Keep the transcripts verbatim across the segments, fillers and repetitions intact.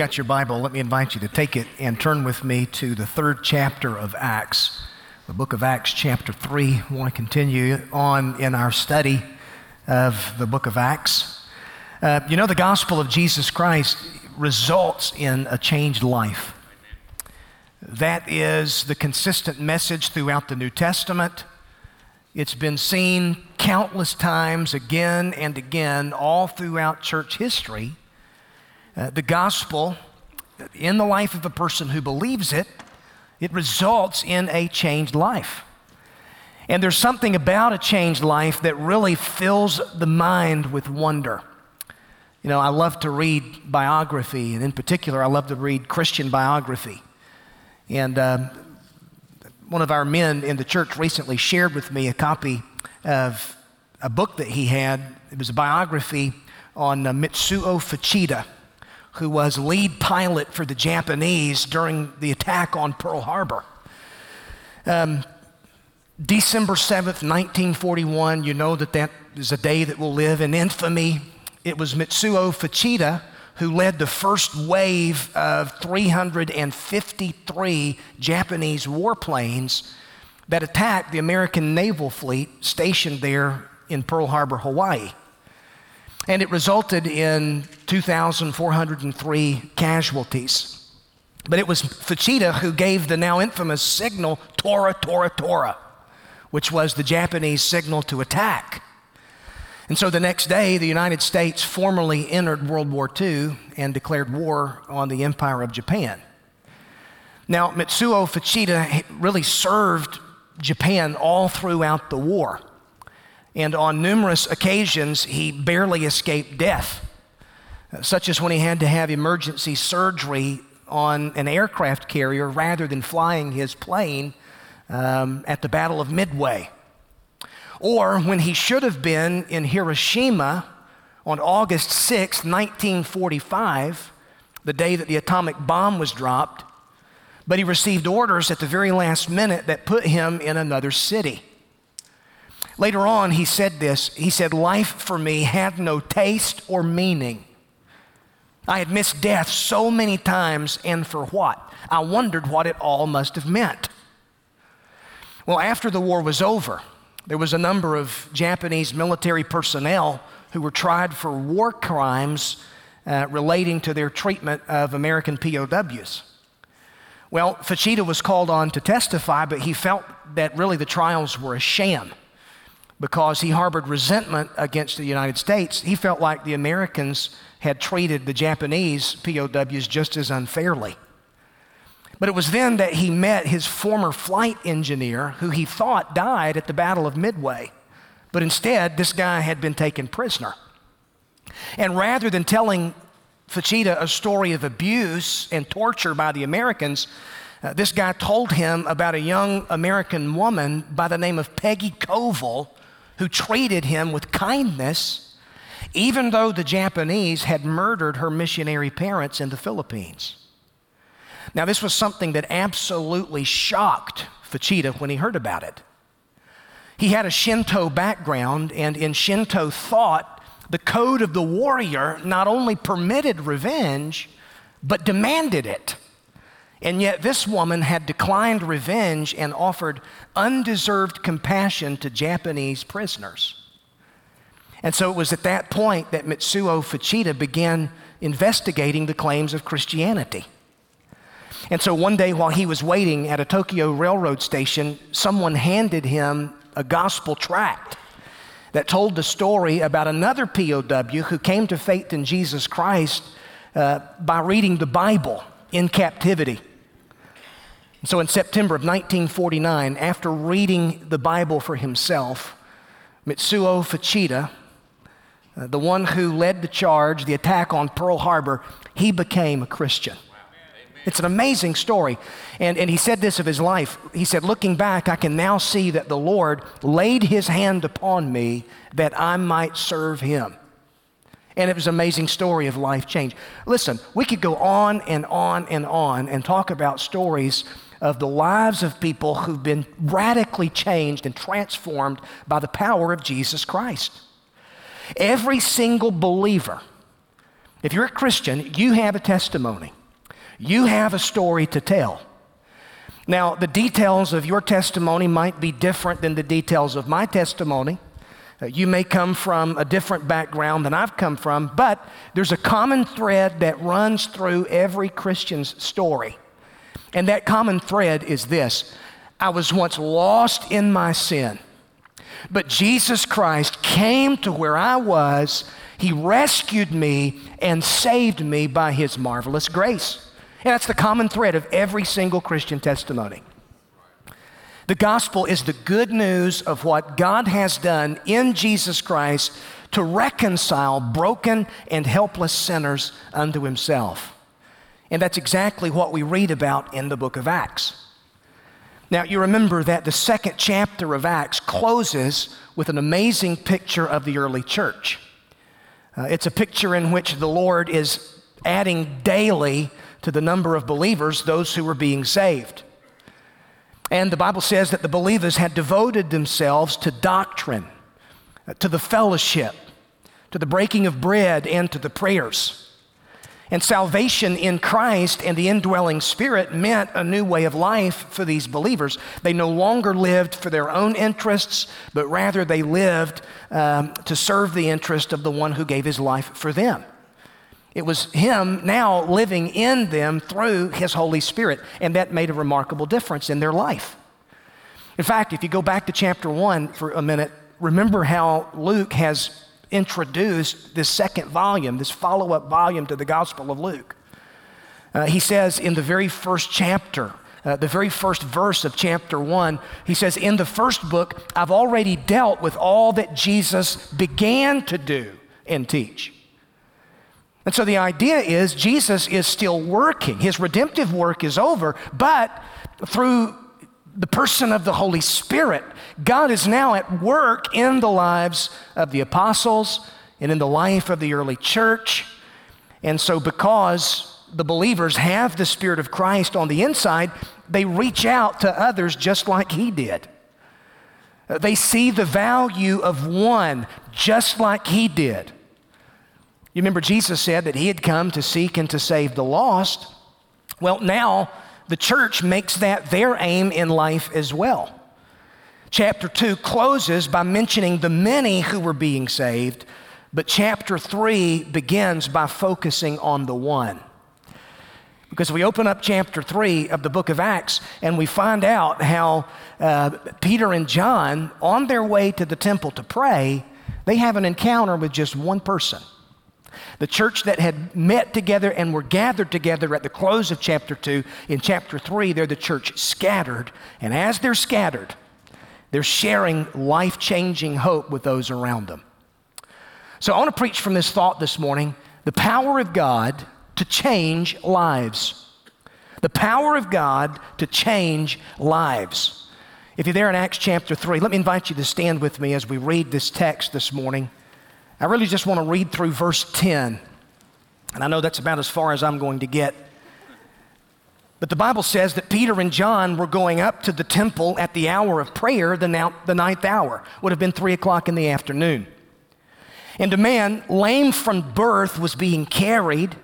got your Bible, let me invite you to take it and turn with me to the third chapter of Acts, the book of Acts, chapter three. I want to continue on in our study of the book of Acts. Uh, you know, the gospel of Jesus Christ results in a changed life. That is the consistent message throughout the New Testament. It's been seen countless times, again and again, all throughout church history. Uh, the gospel, in the life of the person who believes it, it results in a changed life. And there's something about a changed life that really fills the mind with wonder. You know, I love to read biography, and in particular, I love to read Christian biography. And uh, one of our men in the church recently shared with me a copy of a book that he had. It was a biography on uh, Mitsuo Fuchida, who was lead pilot for the Japanese during the attack on Pearl Harbor. Um, December seventh, nineteen forty-one, you know that that is a day that will live in infamy. It was Mitsuo Fuchida who led the first wave of three hundred fifty-three Japanese warplanes that attacked the American naval fleet stationed there in Pearl Harbor, Hawaii. And it resulted in two thousand four hundred three casualties. But it was Fuchida who gave the now infamous signal, Tora, Tora, Tora, which was the Japanese signal to attack. And so the next day, the United States formally entered World War Two and declared war on the Empire of Japan. Now, Mitsuo Fuchida really served Japan all throughout the war. And on numerous occasions, he barely escaped death, such as when he had to have emergency surgery on an aircraft carrier rather than flying his plane um, at the Battle of Midway. Or when he should have been in Hiroshima on August sixth, nineteen forty-five, the day that the atomic bomb was dropped, but he received orders at the very last minute that put him in another city. Later on, he said this. He said, "Life for me had no taste or meaning. I had missed death so many times, and for what? I wondered what it all must have meant." Well, after the war was over, there was a number of Japanese military personnel who were tried for war crimes uh, relating to their treatment of American P O Ws. Well, Fuchida was called on to testify, but he felt that really the trials were a sham, because he harbored resentment against the United States. He felt like the Americans had treated the Japanese P O Ws just as unfairly. But it was then that he met his former flight engineer, who he thought died at the Battle of Midway. But instead, this guy had been taken prisoner. And rather than telling Fuchida a story of abuse and torture by the Americans, uh, this guy told him about a young American woman by the name of Peggy Koval, who treated him with kindness, even though the Japanese had murdered her missionary parents in the Philippines. Now, this was something that absolutely shocked Fuchida when he heard about it. He had a Shinto background, and in Shinto thought, the code of the warrior not only permitted revenge, but demanded it. And yet this woman had declined revenge and offered undeserved compassion to Japanese prisoners. And so it was at that point that Mitsuo Fuchida began investigating the claims of Christianity. And so one day while he was waiting at a Tokyo railroad station, someone handed him a gospel tract that told the story about another P O W who came to faith in Jesus Christ uh, by reading the Bible in captivity. So in September of nineteen forty-nine, after reading the Bible for himself, Mitsuo Fuchida, uh, the one who led the charge, the attack on Pearl Harbor, he became a Christian. Wow. It's an amazing story. And, and he said this of his life. He said, "Looking back, I can now see that the Lord laid his hand upon me that I might serve him." And it was an amazing story of life change. Listen, we could go on and on and on and talk about stories of the lives of people who've been radically changed and transformed by the power of Jesus Christ. Every single believer If you're a Christian, you have a testimony. You have a story to tell. Now, the details of your testimony might be different than the details of my testimony. You may come from a different background than I've come from, but there's a common thread that runs through every Christian's story. And that common thread is this: I was once lost in my sin, but Jesus Christ came to where I was. He rescued me and saved me by his marvelous grace. And that's the common thread of every single Christian testimony. The gospel is the good news of what God has done in Jesus Christ to reconcile broken and helpless sinners unto himself. And that's exactly what we read about in the book of Acts. Now, you remember that the second chapter of Acts closes with an amazing picture of the early church. Uh, it's a picture in which the Lord is adding daily to the number of believers, those who were being saved. And the Bible says that the believers had devoted themselves to doctrine, to the fellowship, to the breaking of bread, and to the prayers. And salvation in Christ and the indwelling Spirit meant a new way of life for these believers. They no longer lived for their own interests, but rather they lived um, to serve the interest of the one who gave his life for them. It was him now living in them through his Holy Spirit, and that made a remarkable difference in their life. In fact, if you go back to chapter one for a minute, remember how Luke has introduced this second volume, this follow-up volume to the Gospel of Luke. Uh, he says in the very first chapter, uh, the very first verse of chapter one, he says, "In the first book, I've already dealt with all that Jesus began to do and teach." And so the idea is Jesus is still working. His redemptive work is over, but through the person of the Holy Spirit, God is now at work in the lives of the apostles and in the life of the early church. And so because the believers have the Spirit of Christ on the inside, they reach out to others just like he did. They see the value of one just like he did. You remember Jesus said that he had come to seek and to save the lost. Well, now the church makes that their aim in life as well. Chapter two closes by mentioning the many who were being saved, but chapter three begins by focusing on the one. Because we open up chapter three of the book of Acts and we find out how uh, Peter and John, on their way to the temple to pray, they have an encounter with just one person. The church that had met together and were gathered together at the close of chapter two, in chapter three, they're the church scattered. And as they're scattered, they're sharing life-changing hope with those around them. So I want to preach from this thought this morning: the power of God to change lives. The power of God to change lives. If you're there in Acts chapter three, let me invite you to stand with me as we read this text this morning. I really just want to read through verse ten, and I know that's about as far as I'm going to get. But the Bible says that Peter and John were going up to the temple at the hour of prayer, the, now, the ninth hour, would have been three o'clock in the afternoon. And a man lame from birth was being carried,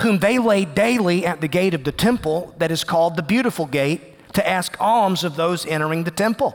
whom they laid daily at the gate of the temple that is called the Beautiful Gate, to ask alms of those entering the temple.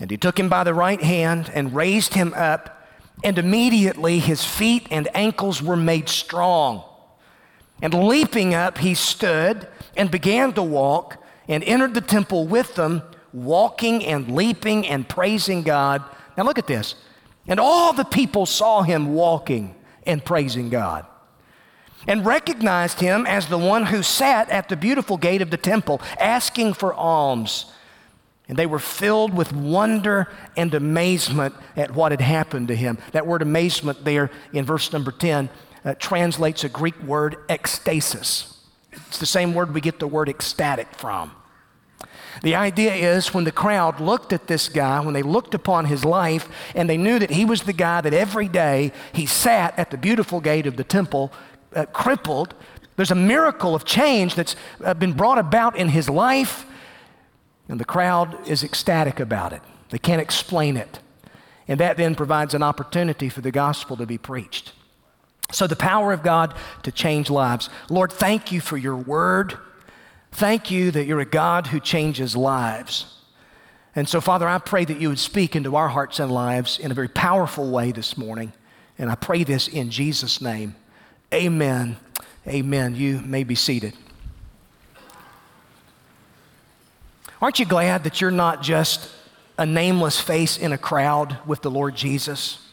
And he took him by the right hand and raised him up, and immediately his feet and ankles were made strong. And leaping up, he stood and began to walk, and entered the temple with them, walking and leaping and praising God. Now look at this. And all the people saw him walking and praising God, and recognized him as the one who sat at the Beautiful Gate of the temple, asking for alms. And they were filled with wonder and amazement at what had happened to him. That word amazement there in verse number ten uh, translates a Greek word, ecstasis. It's the same word we get the word ecstatic from. The idea is when the crowd looked at this guy, when they looked upon his life, and they knew that he was the guy that every day he sat at the beautiful gate of the temple, uh, crippled. There's a miracle of change that's uh, been brought about in his life, and the crowd is ecstatic about it. They can't explain it. And that then provides an opportunity for the gospel to be preached. So the power of God to change lives. Lord, thank you for your word. Thank you that you're a God who changes lives. And so, Father, I pray that you would speak into our hearts and lives in a very powerful way this morning. And I pray this in Jesus' name. Amen. Amen. You may be seated. Aren't you glad that you're not just a nameless face in a crowd with the Lord Jesus?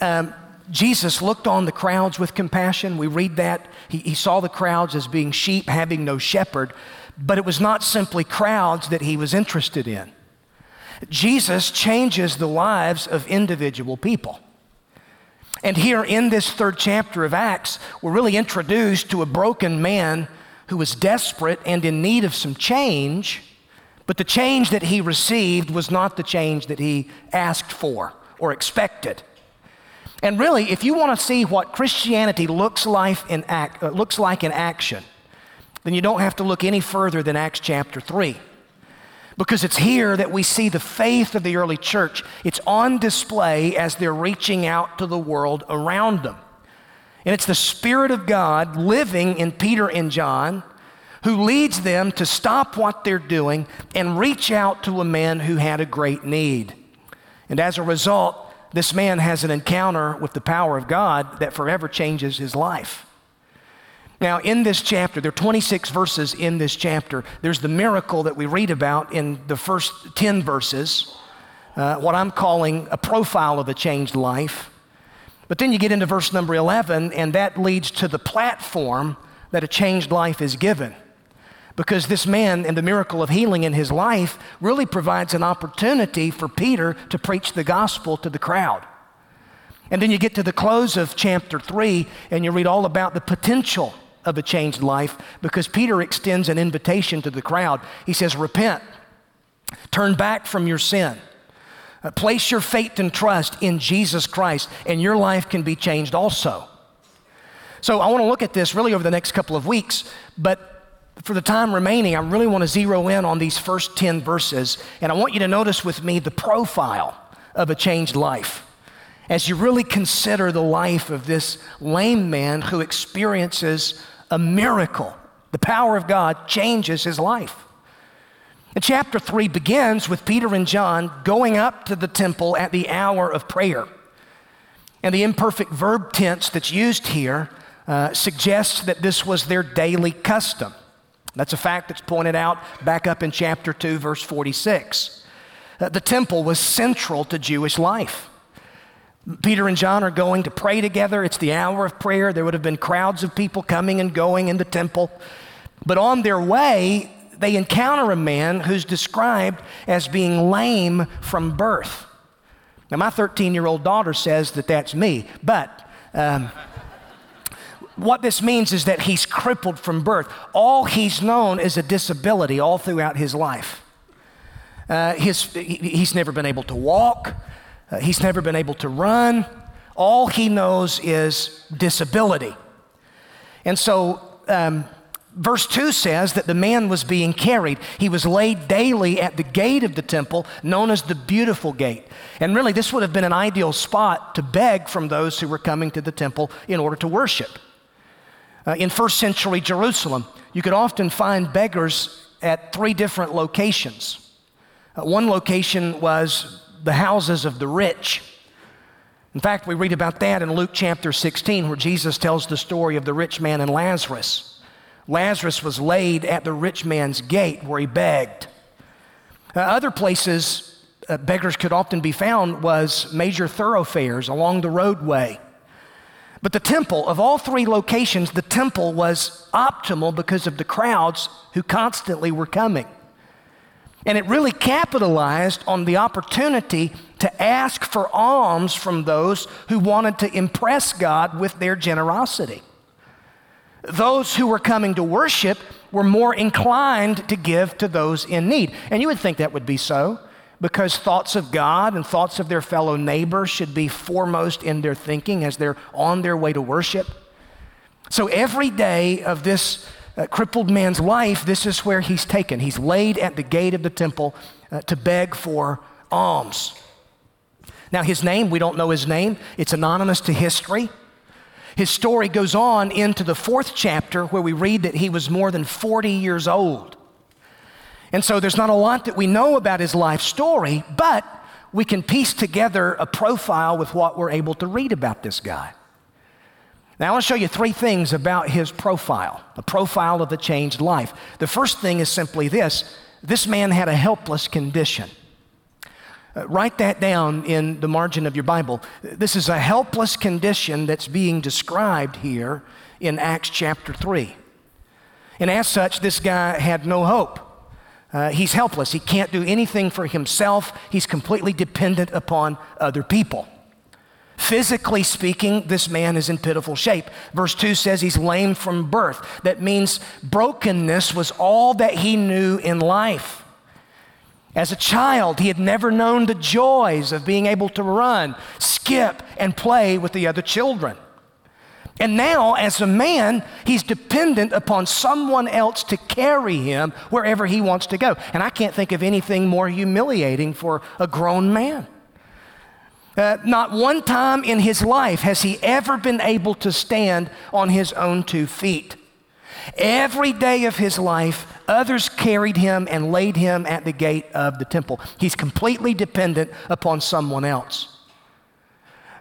Um, Jesus looked on the crowds with compassion. We read that. He, he saw the crowds as being sheep having no shepherd, but it was not simply crowds that he was interested in. Jesus changes the lives of individual people. And here in this third chapter of Acts, we're really introduced to a broken man who was desperate and in need of some change, but the change that he received was not the change that he asked for or expected. And really, if you want to see what Christianity looks like in act, uh, looks like in action, then you don't have to look any further than Acts chapter three, because it's here that we see the faith of the early church. It's on display as they're reaching out to the world around them. And it's the Spirit of God living in Peter and John who leads them to stop what they're doing and reach out to a man who had a great need. And as a result, this man has an encounter with the power of God that forever changes his life. Now, in this chapter, there are twenty-six verses in this chapter. There's the miracle that we read about in the first ten verses, uh, what I'm calling a profile of a changed life. But then you get into verse number eleven, and that leads to the platform that a changed life is given. Because this man and the miracle of healing in his life really provides an opportunity for Peter to preach the gospel to the crowd. And then you get to the close of chapter three, and you read all about the potential of a changed life, because Peter extends an invitation to the crowd. He says, repent, turn back from your sin. Uh, place your faith and trust in Jesus Christ, and your life can be changed also. So I want to look at this really over the next couple of weeks, but for the time remaining, I really want to zero in on these first ten verses, and I want you to notice with me the profile of a changed life as you really consider the life of this lame man who experiences a miracle. The power of God changes his life. And chapter three begins with Peter and John going up to the temple at the hour of prayer. And the imperfect verb tense that's used here uh, suggests that this was their daily custom. That's a fact that's pointed out back up in chapter two, verse forty-six. Uh, the temple was central to Jewish life. Peter and John are going to pray together. It's the hour of prayer. There would have been crowds of people coming and going in the temple. But on their way, they encounter a man who's described as being lame from birth. Now, my thirteen-year-old daughter says that that's me, but um, what this means is that he's crippled from birth. All he's known is a disability all throughout his life. Uh, his, he's never been able to walk. Uh, he's never been able to run. All he knows is disability. And so, um, verse two says that the man was being carried. He was laid daily at the gate of the temple, known as the Beautiful Gate. And really, this would have been an ideal spot to beg from those who were coming to the temple in order to worship. Uh, in first century Jerusalem, you could often find beggars at three different locations. Uh, one location was the houses of the rich. In fact, we read about that in Luke chapter sixteen, where Jesus tells the story of the rich man and Lazarus. Lazarus was laid at the rich man's gate where he begged. Uh, other places uh, beggars could often be found was major thoroughfares along the roadway. But the temple, of all three locations, the temple was optimal because of the crowds who constantly were coming. And it really capitalized on the opportunity to ask for alms from those who wanted to impress God with their generosity. Those who were coming to worship were more inclined to give to those in need. And you would think that would be so, because thoughts of God and thoughts of their fellow neighbor should be foremost in their thinking as they're on their way to worship. So every day of this uh, crippled man's life, this is where he's taken. He's laid at the gate of the temple uh, to beg for alms. Now his name, we don't know his name. It's anonymous to history. His story goes on into the fourth chapter where we read that he was more than forty years old. And so there's not a lot that we know about his life story, but we can piece together a profile with what we're able to read about this guy. Now I want to show you three things about his profile, the profile of a changed life. The first thing is simply this: this man had a helpless condition. Uh, write that down in the margin of your Bible. This is a helpless condition that's being described here in Acts chapter three. And as such, this guy had no hope. Uh, he's helpless. He can't do anything for himself. He's completely dependent upon other people. Physically speaking, this man is in pitiful shape. Verse two says he's lame from birth. That means brokenness was all that he knew in life. As a child, he had never known the joys of being able to run, skip, and play with the other children. And now, as a man, he's dependent upon someone else to carry him wherever he wants to go. And I can't think of anything more humiliating for a grown man. Uh, not one time in his life has he ever been able to stand on his own two feet. Every day of his life, others carried him and laid him at the gate of the temple. He's completely dependent upon someone else.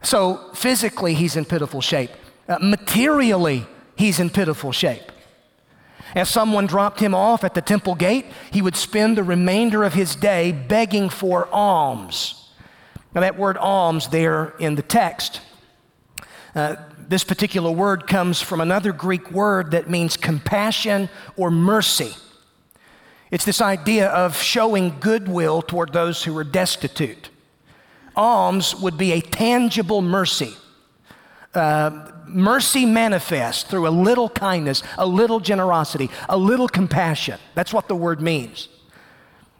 So physically, he's in pitiful shape. Uh, materially, he's in pitiful shape. As someone dropped him off at the temple gate, he would spend the remainder of his day begging for alms. Now that word alms there in the text, uh, this particular word comes from another Greek word that means compassion or mercy. It's this idea of showing goodwill toward those who are destitute. Alms would be a tangible mercy. Uh, mercy manifests through a little kindness, a little generosity, a little compassion. That's what the word means.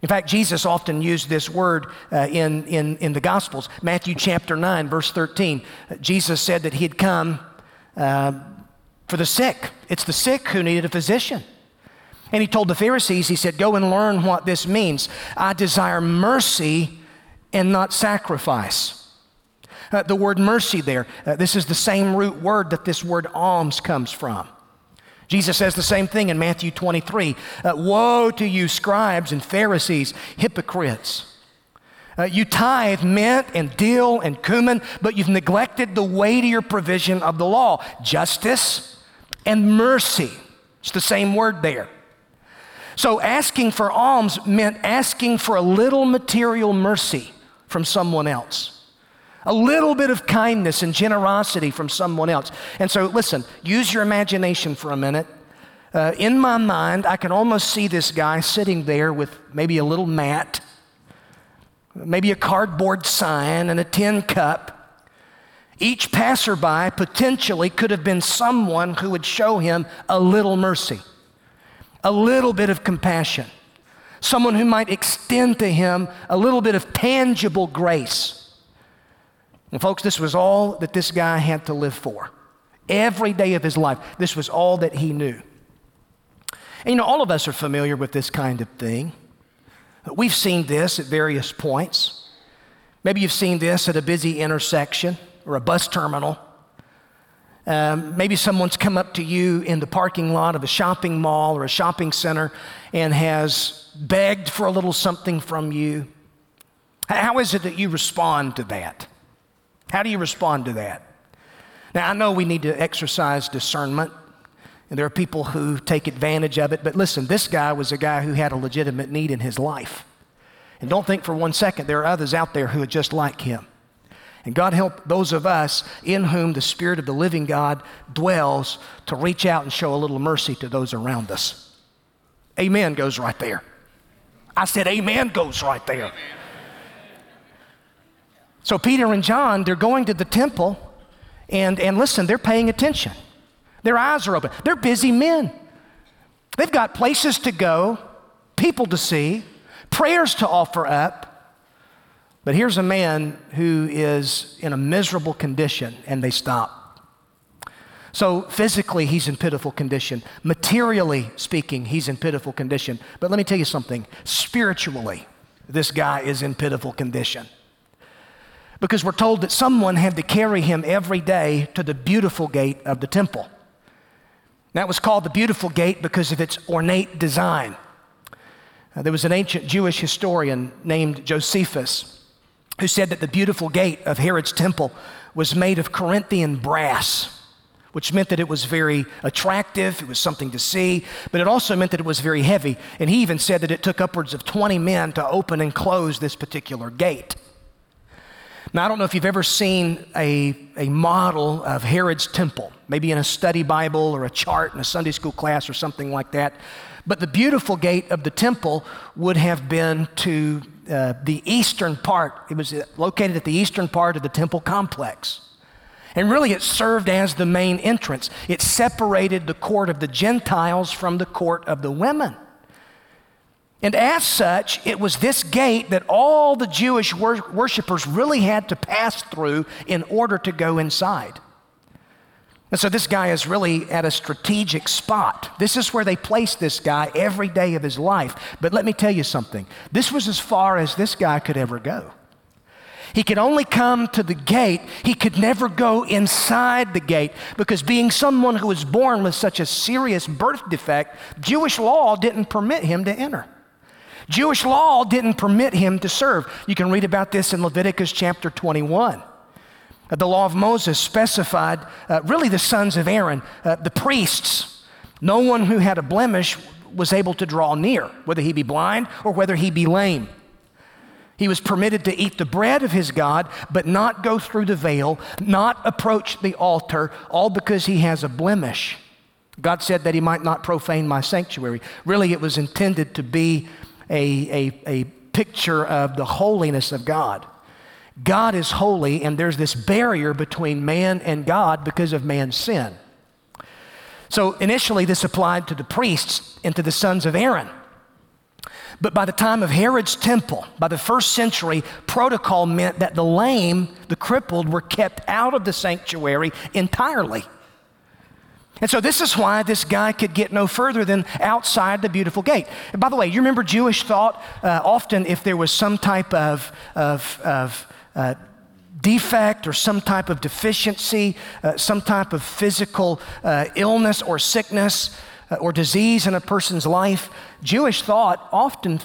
In fact, Jesus often used this word uh, in, in, in the Gospels. Matthew chapter nine, verse thirteen, Jesus said that he had come uh, for the sick. It's the sick who needed a physician. And he told the Pharisees, he said, go and learn what this means. I desire mercy and not sacrifice. Uh, the word mercy there, uh, this is the same root word that this word alms comes from. Jesus says the same thing in Matthew twenty-three. Uh, Woe to you, scribes and Pharisees, hypocrites. Uh, you tithe mint and dill and cumin, but you've neglected the weightier provision of the law, justice and mercy. It's the same word there. So asking for alms meant asking for a little material mercy from someone else. A little bit of kindness and generosity from someone else. And so listen, use your imagination for a minute. Uh, in my mind, I can almost see this guy sitting there with maybe a little mat, maybe a cardboard sign and a tin cup. Each passerby potentially could have been someone who would show him a little mercy, a little bit of compassion, someone who might extend to him a little bit of tangible grace. And folks, this was all that this guy had to live for. Every day of his life, this was all that he knew. And you know, all of us are familiar with this kind of thing. We've seen this at various points. Maybe you've seen this at a busy intersection or a bus terminal. Um, maybe someone's come up to you in the parking lot of a shopping mall or a shopping center and has begged for a little something from you. How is it that you respond to that? How do you respond to that? Now, I know we need to exercise discernment, and there are people who take advantage of it, but listen, this guy was a guy who had a legitimate need in his life. And don't think for one second there are others out there who are just like him. And God help those of us in whom the Spirit of the living God dwells to reach out and show a little mercy to those around us. Amen goes right there. I said, amen goes right there. Amen. So Peter and John, they're going to the temple, and, and listen, they're paying attention. Their eyes are open. They're busy men. They've got places to go, people to see, prayers to offer up. But here's a man who is in a miserable condition, and they stop. So physically, he's in pitiful condition. Materially speaking, he's in pitiful condition. But let me tell you something. Spiritually, this guy is in pitiful condition. Because we're told that someone had to carry him every day to the beautiful gate of the temple. That was called the beautiful gate because of its ornate design. Uh, there was an ancient Jewish historian named Josephus who said that the beautiful gate of Herod's temple was made of Corinthian brass, which meant that it was very attractive, it was something to see, but it also meant that it was very heavy. And he even said that it took upwards of twenty men to open and close this particular gate. Now, I don't know if you've ever seen a, a model of Herod's temple, maybe in a study Bible or a chart in a Sunday school class or something like that, but the beautiful gate of the temple would have been to uh, the eastern part. It was located at the eastern part of the temple complex. And really, it served as the main entrance. It separated the court of the Gentiles from the court of the women. And as such, it was this gate that all the Jewish wor- worshipers really had to pass through in order to go inside. And so this guy is really at a strategic spot. This is where they placed this guy every day of his life. But let me tell you something. This was as far as this guy could ever go. He could only come to the gate. He could never go inside the gate because being someone who was born with such a serious birth defect, Jewish law didn't permit him to enter. Jewish law didn't permit him to serve. You can read about this in Leviticus chapter twenty-one. The law of Moses specified uh, really the sons of Aaron, uh, the priests. No one who had a blemish was able to draw near, whether he be blind or whether he be lame. He was permitted to eat the bread of his God, but not go through the veil, not approach the altar, all because he has a blemish. God said that he might not profane my sanctuary. Really, it was intended to be a, a, a picture of the holiness of God. God is holy, and there's this barrier between man and God because of man's sin. So initially, this applied to the priests and to the sons of Aaron. But by the time of Herod's temple, by the first century, protocol meant that the lame, the crippled, were kept out of the sanctuary entirely. And so this is why this guy could get no further than outside the beautiful gate. And by the way, you remember Jewish thought? Uh, often if there was some type of, of, of uh, defect or some type of deficiency, uh, some type of physical uh, illness or sickness, or disease in a person's life, Jewish thought often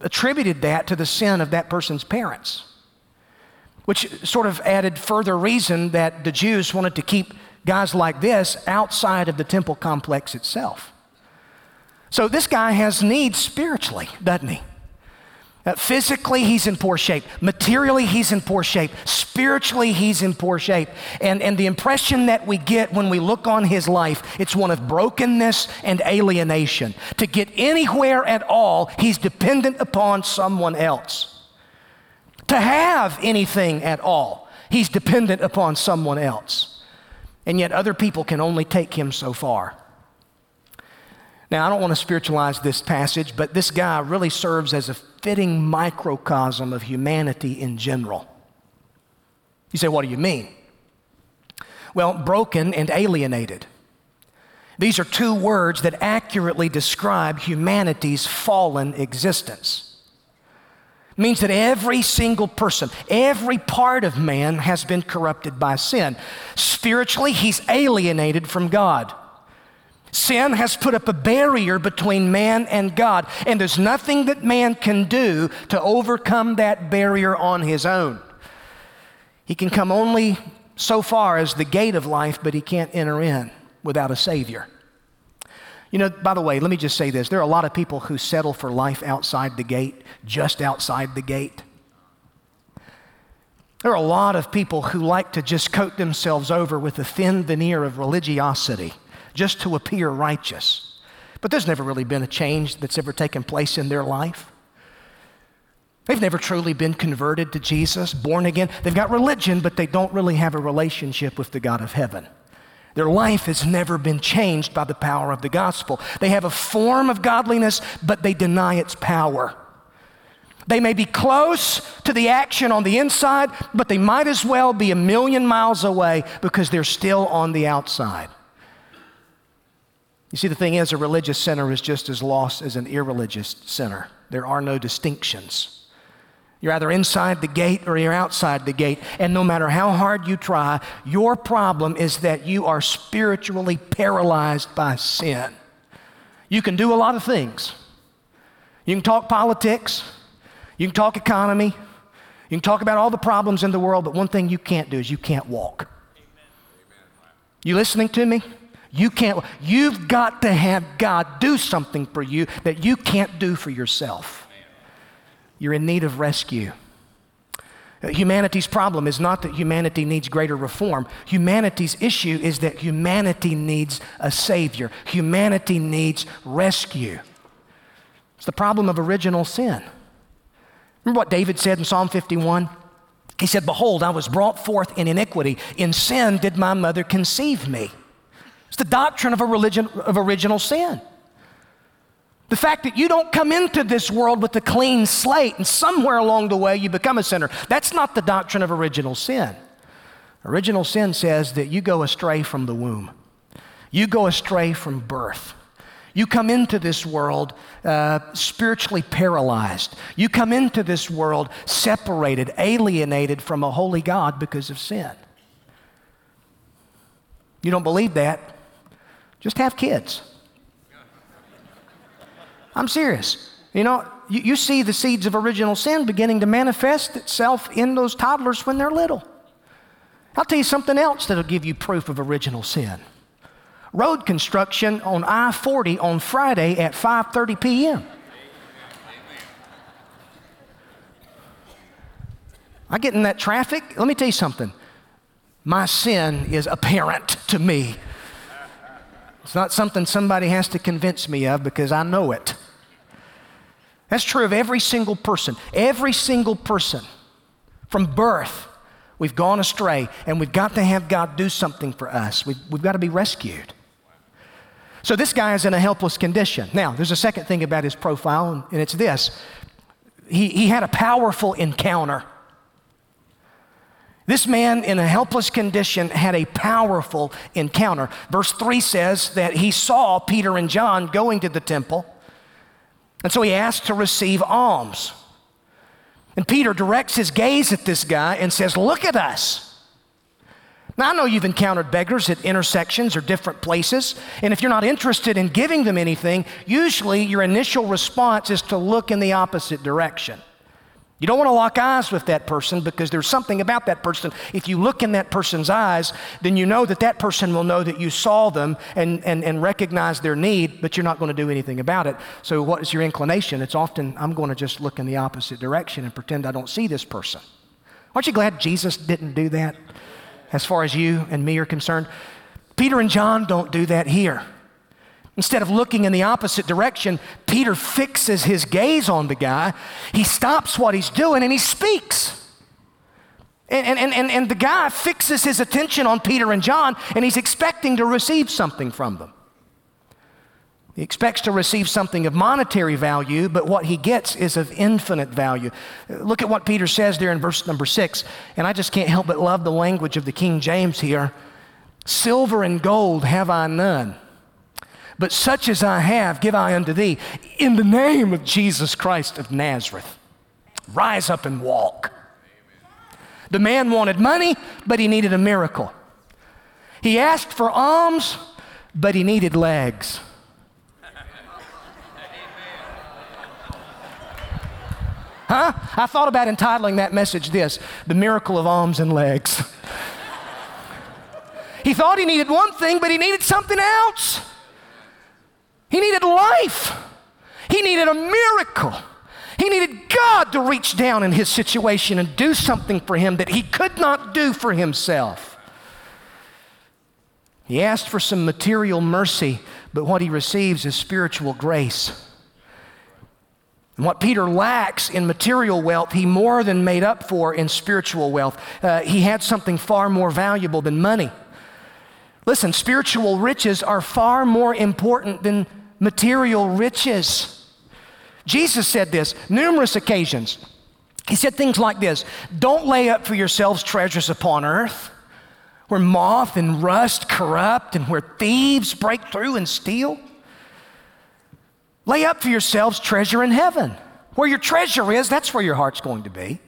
attributed that to the sin of that person's parents, which sort of added further reason that the Jews wanted to keep guys like this outside of the temple complex itself. So this guy has needs spiritually, doesn't he? Uh, physically, he's in poor shape. Materially, he's in poor shape. Spiritually, he's in poor shape. And, and the impression that we get when we look on his life, it's one of brokenness and alienation. To get anywhere at all, he's dependent upon someone else. To have anything at all, he's dependent upon someone else. And yet other people can only take him so far. Now, I don't want to spiritualize this passage, but this guy really serves as a fitting microcosm of humanity in general. You say, what do you mean? Well, broken and alienated. These are two words that accurately describe humanity's fallen existence. It means that every single person, every part of man has been corrupted by sin. Spiritually, he's alienated from God. Sin has put up a barrier between man and God, and there's nothing that man can do to overcome that barrier on his own. He can come only so far as the gate of life, but he can't enter in without a Savior. You know, by the way, let me just say this. There are a lot of people who settle for life outside the gate, just outside the gate. There are a lot of people who like to just coat themselves over with a thin veneer of religiosity, just to appear righteous. But there's never really been a change that's ever taken place in their life. They've never truly been converted to Jesus, born again. They've got religion, but they don't really have a relationship with the God of heaven. Their life has never been changed by the power of the gospel. They have a form of godliness, but they deny its power. They may be close to the action on the inside, but they might as well be a million miles away because they're still on the outside. You see, the thing is, a religious sinner is just as lost as an irreligious sinner. There are no distinctions. You're either inside the gate or you're outside the gate, and no matter how hard you try, your problem is that you are spiritually paralyzed by sin. You can do a lot of things. You can talk politics. You can talk economy. You can talk about all the problems in the world, but one thing you can't do is you can't walk. You listening to me? You can't. You've got to have God do something for you that you can't do for yourself. You're in need of rescue. Humanity's problem is not that humanity needs greater reform. Humanity's issue is that humanity needs a savior. Humanity needs rescue. It's the problem of original sin. Remember what David said in Psalm fifty-one? He said, "Behold, I was brought forth in iniquity. In sin did my mother conceive me." It's the doctrine of a religion of original sin. The fact that you don't come into this world with a clean slate and somewhere along the way you become a sinner. That's not the doctrine of original sin. Original sin says that you go astray from the womb. You go astray from birth. You come into this world uh, spiritually paralyzed. You come into this world separated, alienated from a holy God because of sin. You don't believe that? Just have kids. I'm serious. You know, you, you see the seeds of original sin beginning to manifest itself in those toddlers when they're little. I'll tell you something else that'll give you proof of original sin. Road construction on I forty on Friday at five thirty p.m. I get in that traffic. Let me tell you something. My sin is apparent to me. It's not something somebody has to convince me of because I know it. That's true of every single person. Every single person from birth, we've gone astray, and we've got to have God do something for us. We've, we've got to be rescued. So this guy is in a helpless condition. Now, there's a second thing about his profile, and it's this. He, he had a powerful encounter. This man in a helpless condition had a powerful encounter. Verse three says that he saw Peter and John going to the temple, and so he asked to receive alms. And Peter directs his gaze at this guy and says, "Look at us." Now, I know you've encountered beggars at intersections or different places, and if you're not interested in giving them anything, usually your initial response is to look in the opposite direction. You don't want to lock eyes with that person because there's something about that person. If you look in that person's eyes, then you know that that person will know that you saw them and, and, and recognize their need, but you're not going to do anything about it. So what is your inclination? It's often, I'm going to just look in the opposite direction and pretend I don't see this person. Aren't you glad Jesus didn't do that as far as you and me are concerned? Peter and John don't do that here. Instead of looking in the opposite direction, Peter fixes his gaze on the guy. He stops what he's doing and he speaks. And, and, and, and the guy fixes his attention on Peter and John, and he's expecting to receive something from them. He expects to receive something of monetary value, but what he gets is of infinite value. Look at what Peter says there in verse number six, and I just can't help but love the language of the King James here. "Silver and gold have I none, but such as I have give I unto thee. In the name of Jesus Christ of Nazareth, rise up and walk." Amen. The man wanted money, but he needed a miracle. He asked for alms, but he needed legs. Huh? I thought about entitling that message this, "The Miracle of Alms and Legs." He thought he needed one thing, but he needed something else. He needed life. He needed a miracle. He needed God to reach down in his situation and do something for him that he could not do for himself. He asked for some material mercy, but what he receives is spiritual grace. And what Peter lacks in material wealth, he more than made up for in spiritual wealth. Uh, he had something far more valuable than money. Listen, spiritual riches are far more important than material riches. Jesus said this numerous occasions. He said things like this: don't lay up for yourselves treasures upon earth, where moth and rust corrupt and where thieves break through and steal. Lay up for yourselves treasure in heaven. Where your treasure is, that's where your heart's going to be.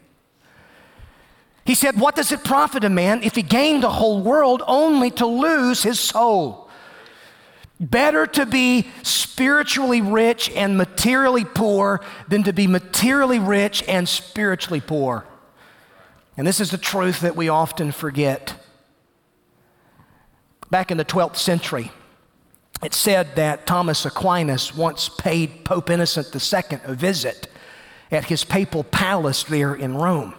He said, what does it profit a man if he gained the whole world only to lose his soul? Better to be spiritually rich and materially poor than to be materially rich and spiritually poor. And this is the truth that we often forget. Back in the twelfth century, it said that Thomas Aquinas once paid Pope Innocent the Second a visit at his papal palace there in Rome.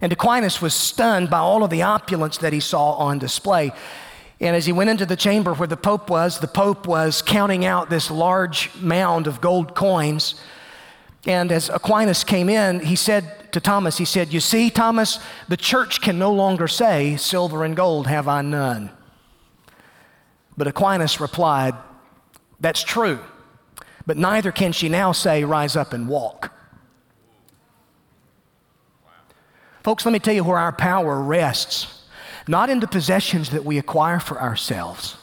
And Aquinas was stunned by all of the opulence that he saw on display. And as he went into the chamber where the Pope was, the Pope was counting out this large mound of gold coins. And as Aquinas came in, he said to Thomas, he said, "You see, Thomas, the church can no longer say, 'Silver and gold have I none.'" But Aquinas replied, "That's true, but neither can she now say, 'Rise up and walk.'" Wow. Folks, let me tell you where our power rests. Not in the possessions that we acquire for ourselves,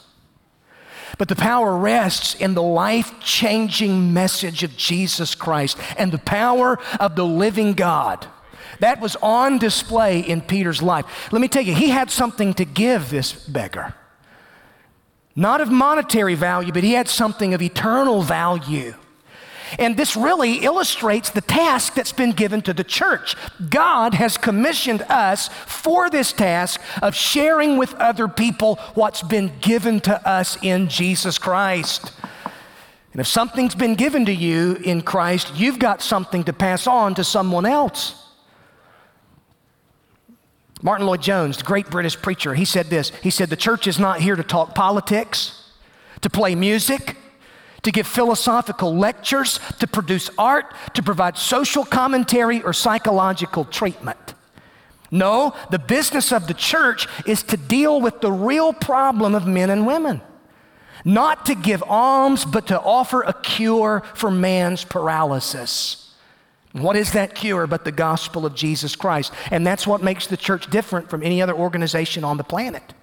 but the power rests in the life-changing message of Jesus Christ and the power of the living God. That was on display in Peter's life. Let me tell you, he had something to give this beggar. Not of monetary value, but he had something of eternal value. And this really illustrates the task that's been given to the church. God has commissioned us for this task of sharing with other people what's been given to us in Jesus Christ. And if something's been given to you in Christ, you've got something to pass on to someone else. Martin Lloyd-Jones, the great British preacher, he said this. He said, "The church is not here to talk politics, to play music, to give philosophical lectures, to produce art, to provide social commentary or psychological treatment. No, the business of the church is to deal with the real problem of men and women, not to give alms, but to offer a cure for man's paralysis." What is that cure but the gospel of Jesus Christ? And that's what makes the church different from any other organization on the planet.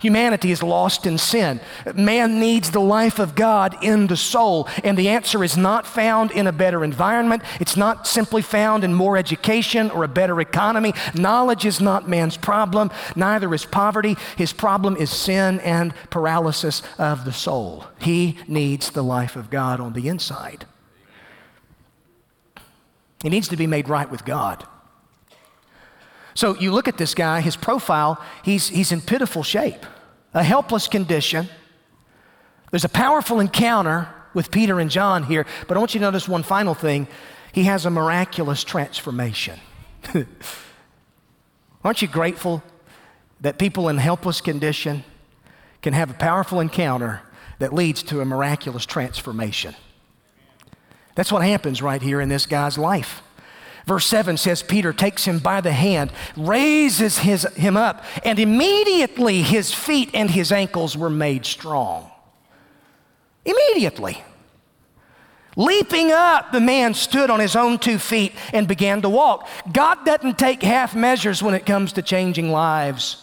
Humanity is lost in sin. Man needs the life of God in the soul, and the answer is not found in a better environment. It's not simply found in more education or a better economy. Knowledge is not man's problem, neither is poverty. His problem is sin and paralysis of the soul. He needs the life of God on the inside. He needs to be made right with God. So you look at this guy, his profile, he's, he's in pitiful shape, a helpless condition. There's a powerful encounter with Peter and John here, but I want you to notice one final thing. He has a miraculous transformation. Aren't you grateful that people in helpless condition can have a powerful encounter that leads to a miraculous transformation? That's what happens right here in this guy's life. Verse seven says, Peter takes him by the hand, raises his, him up, and immediately his feet and his ankles were made strong. Immediately. Leaping up, the man stood on his own two feet and began to walk. God doesn't take half measures when it comes to changing lives.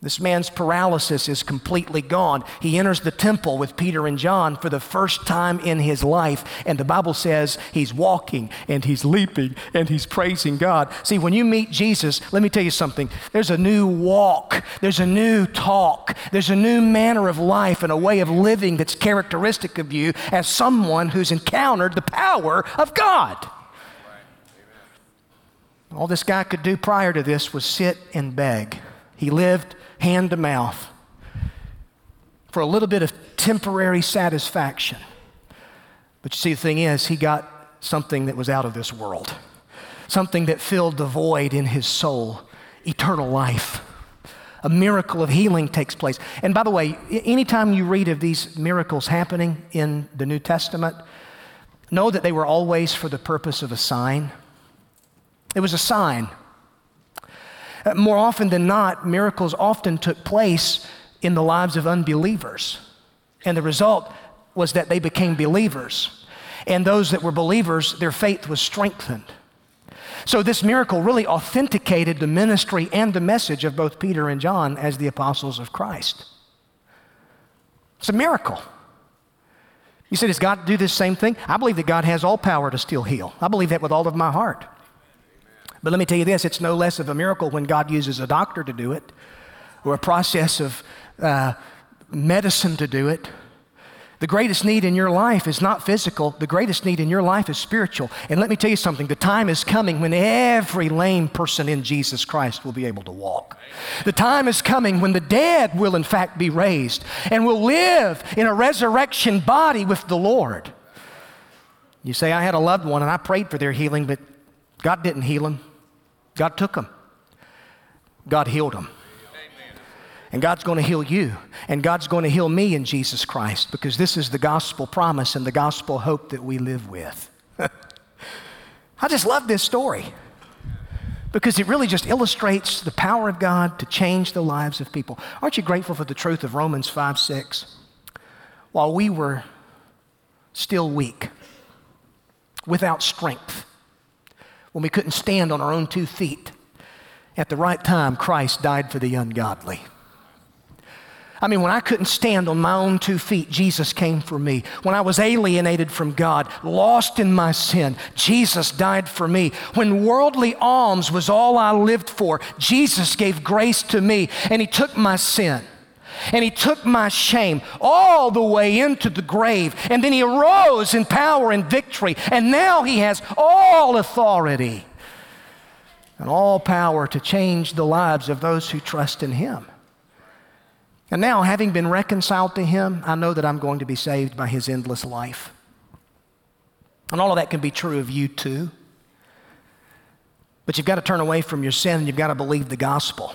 This man's paralysis is completely gone. He enters the temple with Peter and John for the first time in his life, and the Bible says he's walking and he's leaping and he's praising God. See, when you meet Jesus, let me tell you something. There's a new walk. There's a new talk. There's a new manner of life and a way of living that's characteristic of you as someone who's encountered the power of God. All this guy could do prior to this was sit and beg. He lived hand to mouth for a little bit of temporary satisfaction. But you see, the thing is, he got something that was out of this world, something that filled the void in his soul, eternal life. A miracle of healing takes place. And by the way, anytime you read of these miracles happening in the New Testament, know that they were always for the purpose of a sign. It was a sign. More often than not, miracles often took place in the lives of unbelievers. And the result was that they became believers. And those that were believers, their faith was strengthened. So this miracle really authenticated the ministry and the message of both Peter and John as the apostles of Christ. It's a miracle. You say, does God do this same thing? I believe that God has all power to still heal. I believe that with all of my heart. But let me tell you this, it's no less of a miracle when God uses a doctor to do it, or a process of uh, medicine to do it. The greatest need in your life is not physical. The greatest need in your life is spiritual. And let me tell you something, the time is coming when every lame person in Jesus Christ will be able to walk. The time is coming when the dead will in fact be raised and will live in a resurrection body with the Lord. You say, I had a loved one and I prayed for their healing, but God didn't heal them. God took them. God healed them. And God's going to heal you, and God's going to heal me in Jesus Christ, because this is the gospel promise and the gospel hope that we live with. I just love this story because it really just illustrates the power of God to change the lives of people. Aren't you grateful for the truth of Romans five six? While we were still weak, without strength, when we couldn't stand on our own two feet, at the right time, Christ died for the ungodly. I mean, when I couldn't stand on my own two feet, Jesus came for me. When I was alienated from God, lost in my sin, Jesus died for me. When worldly alms was all I lived for, Jesus gave grace to me, and he took my sin, and he took my shame all the way into the grave, and then he arose in power and victory, and now he has all authority and all power to change the lives of those who trust in him. And now, having been reconciled to him, I know that I'm going to be saved by his endless life. And all of that can be true of you too. But you've got to turn away from your sin and you've got to believe the gospel.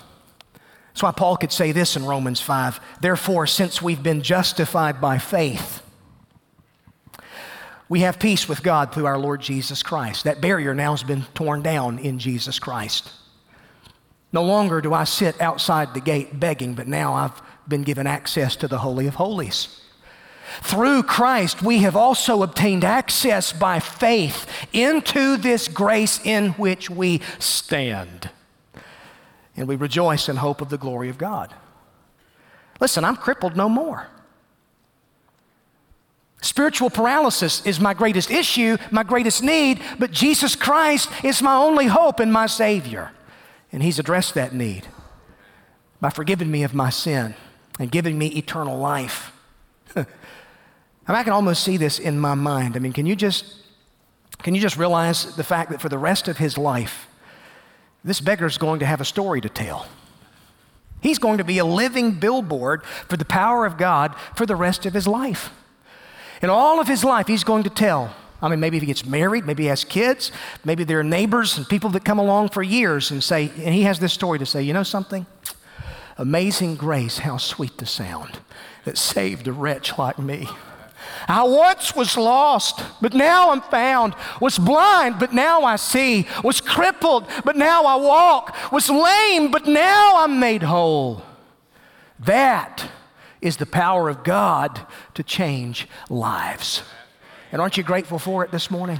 That's why Paul could say this in Romans five, therefore, since we've been justified by faith, we have peace with God through our Lord Jesus Christ. That barrier now has been torn down in Jesus Christ. No longer do I sit outside the gate begging, but now I've been given access to the Holy of Holies. Through Christ, we have also obtained access by faith into this grace in which we stand. And we rejoice in hope of the glory of God. Listen, I'm crippled no more. Spiritual paralysis is my greatest issue, my greatest need, but Jesus Christ is my only hope and my Savior. And he's addressed that need by forgiving me of my sin and giving me eternal life. I mean, I can almost see this in my mind. I mean, can you just, can you just realize the fact that for the rest of his life, this beggar's going to have a story to tell. He's going to be a living billboard for the power of God for the rest of his life. In all of his life, he's going to tell. I mean, maybe if he gets married, maybe he has kids, maybe there are neighbors and people that come along for years and say, and he has this story to say, you know something? Amazing grace, how sweet the sound that saved a wretch like me. I once was lost, but now I'm found, was blind, but now I see, was crippled, but now I walk, was lame, but now I'm made whole. That is the power of God to change lives. And aren't you grateful for it this morning?